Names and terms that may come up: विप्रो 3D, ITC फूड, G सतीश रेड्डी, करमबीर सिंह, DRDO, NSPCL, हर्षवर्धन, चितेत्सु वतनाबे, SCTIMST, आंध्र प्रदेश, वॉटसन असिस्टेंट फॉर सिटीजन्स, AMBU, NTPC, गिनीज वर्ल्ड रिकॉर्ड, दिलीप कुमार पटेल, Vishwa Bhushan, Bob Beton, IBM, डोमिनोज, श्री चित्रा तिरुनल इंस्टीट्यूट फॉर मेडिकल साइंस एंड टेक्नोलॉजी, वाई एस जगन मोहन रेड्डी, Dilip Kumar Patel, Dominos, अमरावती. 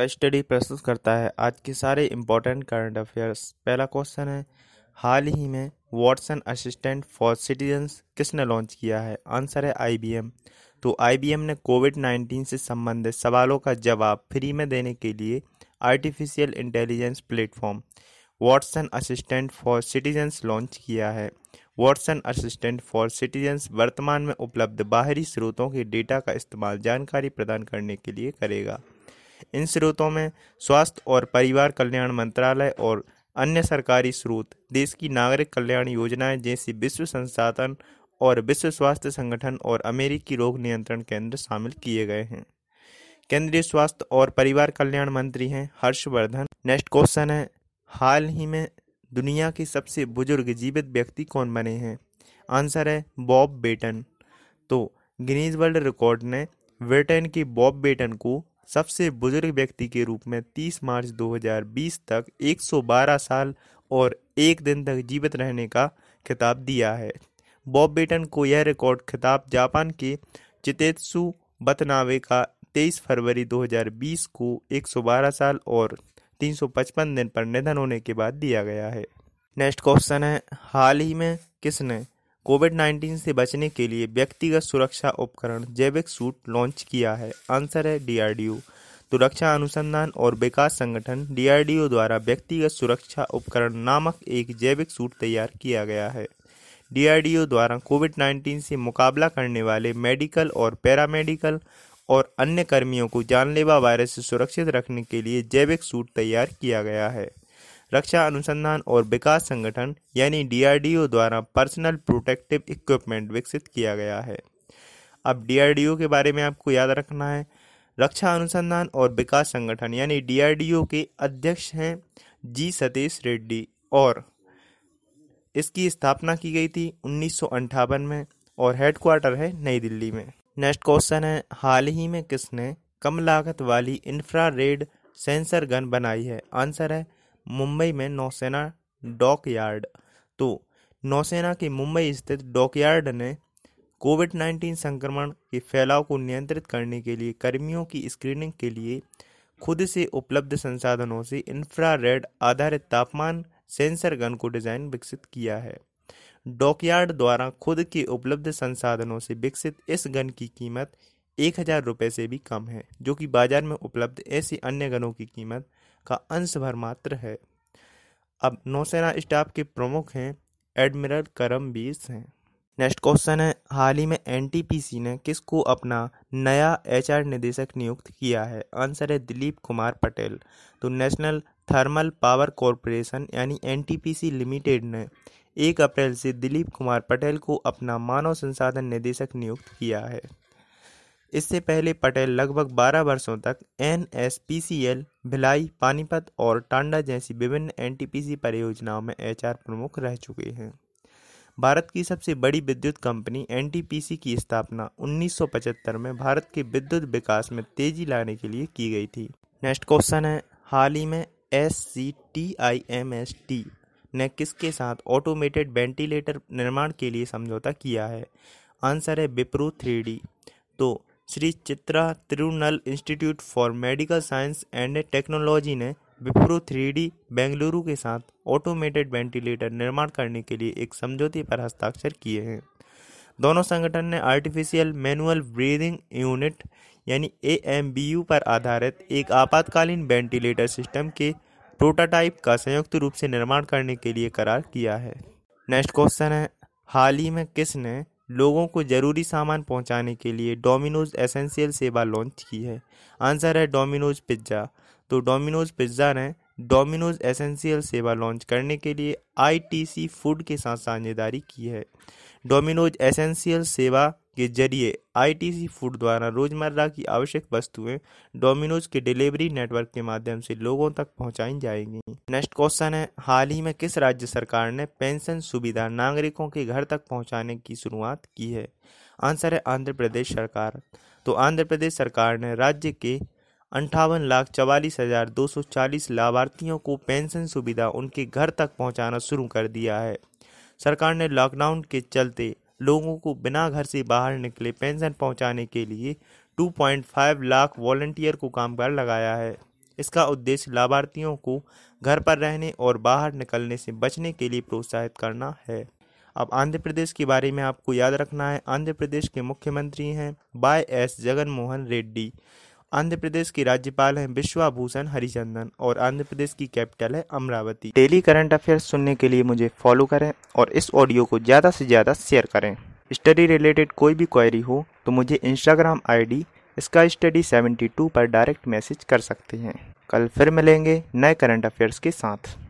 Case study प्रस्तुत करता है आज के सारे इम्पोर्टेंट करंट अफेयर्स। पहला क्वेश्चन है, हाल ही में वॉटसन असिस्टेंट फॉर सिटीजन्स किसने लॉन्च किया है? आंसर है IBM। तो IBM ने कोविड-19 से संबंधित सवालों का जवाब फ्री में देने के लिए artificial intelligence platform वॉटसन असिस्टेंट फॉर सिटीजन्स launch किया है। वॉटसन असिस्टेंट फॉर सिटीजन्स वर्तमान में उपलब्ध बाहरी स्रोतों के डेटा का इस्तेमाल जानकारी प्रदान करने के लिए करेगा। इन स्रोतों में स्वास्थ्य और परिवार कल्याण मंत्रालय और अन्य सरकारी स्रोत, देश की नागरिक कल्याण योजनाएं जैसी विश्व संसाधन और विश्व स्वास्थ्य संगठन और अमेरिकी रोग नियंत्रण केंद्र शामिल किए गए हैं। केंद्रीय स्वास्थ्य और परिवार कल्याण मंत्री हैं हर्षवर्धन। नेक्स्ट क्वेश्चन है, हाल ही में दुनिया के सबसे बुजुर्ग जीवित व्यक्ति कौन बने हैं? आंसर है बॉब बेटन। तो गिनीज वर्ल्ड रिकॉर्ड ने ब्रिटेन के बॉब बेटन को सबसे बुजुर्ग व्यक्ति के रूप में 30 मार्च 2020 तक 112 साल और एक दिन तक जीवित रहने का खिताब दिया है। बॉब बेटन को यह रिकॉर्ड खिताब जापान के चितेत्सु वतनाबे का 23 फरवरी 2020 को 112 साल और 355 दिन पर निधन होने के बाद दिया गया है। नेक्स्ट क्वेश्चन है, हाल ही में किसने कोविड-19 से बचने के लिए व्यक्तिगत सुरक्षा उपकरण जैविक सूट लॉन्च किया है? आंसर है DRDO। तो रक्षा अनुसंधान और विकास संगठन DRDO द्वारा व्यक्तिगत सुरक्षा उपकरण नामक एक जैविक सूट तैयार किया गया है। DRDO द्वारा कोविड-19 से मुकाबला करने वाले मेडिकल और पैरामेडिकल और अन्य कर्मियों को जानलेवा वायरस से सुरक्षित रखने के लिए जैविक सूट तैयार किया गया है। रक्षा अनुसंधान और विकास संगठन यानी DRDO द्वारा पर्सनल प्रोटेक्टिव इक्विपमेंट विकसित किया गया है। अब DRDO के बारे में आपको याद रखना है। रक्षा अनुसंधान और विकास संगठन यानी DRDO के अध्यक्ष हैं G सतीश रेड्डी और इसकी स्थापना की गई थी 1958 में और हेडक्वार्टर है नई दिल्ली में। नेक्स्ट क्वेश्चन है, हाल ही में किसने कम लागत वाली इंफ्रारेड सेंसर गन बनाई है? आंसर है मुंबई में नौसेना डॉकयार्ड। तो नौसेना के मुंबई स्थित डॉकयार्ड ने कोविड-19 संक्रमण के फैलाव को नियंत्रित करने के लिए कर्मियों की स्क्रीनिंग के लिए खुद से उपलब्ध संसाधनों से इंफ्रारेड आधारित तापमान सेंसर गन को डिज़ाइन विकसित किया है। डॉकयार्ड द्वारा खुद के उपलब्ध संसाधनों से विकसित इस गन की कीमत 1000 रुपये से भी कम है, जो कि बाजार में उपलब्ध ऐसी अन्य गनों की कीमत का अंश भर मात्र है। अब नौसेना स्टाफ के प्रमुख हैं admiral करमबीर सिंह। Next question है, हाल ही में NTPC ने किसको अपना नया HR निदेशक नियुक्त किया है? आंसर है दिलीप कुमार पटेल। तो नेशनल थर्मल पावर कॉरपोरेशन यानी NTPC लिमिटेड ने 1 अप्रैल से दिलीप कुमार पटेल को अपना मानव संसाधन निदेशक नियुक्त किया है। इससे पहले पटेल लगभग 12 वर्षों तक NSPCL, भिलाई, पानीपत और टांडा जैसी विभिन्न NTPC परियोजनाओं में HR प्रमुख रह चुके हैं। भारत की सबसे बड़ी विद्युत कंपनी NTPC की स्थापना 1975 में भारत के विद्युत विकास में तेजी लाने के लिए की गई थी। नेक्स्ट क्वेश्चन है, हाल ही में SCTIMST ने किसके साथ ऑटोमेटेड वेंटिलेटर निर्माण के लिए समझौता किया है? आंसर है विप्रो 3D। तो श्री चित्रा तिरुनल इंस्टीट्यूट फॉर मेडिकल साइंस एंड टेक्नोलॉजी ने विप्रो 3D बेंगलुरु के साथ ऑटोमेटेड वेंटिलेटर निर्माण करने के लिए एक समझौते पर हस्ताक्षर किए हैं। दोनों संगठन ने आर्टिफिशियल मैनुअल ब्रीदिंग यूनिट यानी AMBU पर आधारित एक आपातकालीन वेंटिलेटर सिस्टम के प्रोटोटाइप का संयुक्त रूप से निर्माण करने के लिए करार किया है। नेक्स्ट क्वेश्चन है, हाल ही में किसने लोगों को जरूरी सामान पहुंचाने के लिए डोमिनोज एसेंशियल सेवा लॉन्च की है? आंसर है डोमिनोज पिज्ज़ा। तो डोमिनोज पिज्ज़ा ने डोमिनोज एसेंशियल सेवा लॉन्च करने के लिए ITC फूड के साथ साझेदारी की है। डोमिनोज एसेंशियल सेवा के जरिए ITC फूड द्वारा रोजमर्रा की आवश्यक वस्तुएं डोमिनोज के डिलीवरी नेटवर्क के माध्यम से लोगों तक पहुंचाई जाएंगी। नेक्स्ट क्वेश्चन है, हाल ही में किस राज्य सरकार ने पेंशन सुविधा नागरिकों के घर तक पहुंचाने की शुरुआत की है? आंसर है आंध्र प्रदेश सरकार। तो आंध्र प्रदेश सरकार ने राज्य के 58,44,240 लाभार्थियों को पेंशन सुविधा उनके घर तक पहुँचाना शुरू कर दिया है। सरकार ने लॉकडाउन के चलते लोगों को बिना घर से बाहर निकले पेंशन पहुंचाने के लिए 2.5 लाख वॉलंटियर को काम पर लगाया है। इसका उद्देश्य लाभार्थियों को घर पर रहने और बाहर निकलने से बचने के लिए प्रोत्साहित करना है। अब आंध्र प्रदेश के बारे में आपको याद रखना है। आंध्र प्रदेश के मुख्यमंत्री हैं वाई एस जगन मोहन रेड्डी। आंध्र प्रदेश के राज्यपाल हैं विश्वा भूषण हरिचंदन और आंध्र प्रदेश की कैपिटल है अमरावती। डेली करंट अफेयर्स सुनने के लिए मुझे फॉलो करें और इस ऑडियो को ज़्यादा से ज़्यादा शेयर करें। स्टडी रिलेटेड कोई भी क्वेरी हो तो मुझे इंस्टाग्राम आईडी skystudy72 पर डायरेक्ट मैसेज कर सकते हैं। कल फिर मिलेंगे नए करंट अफेयर्स के साथ।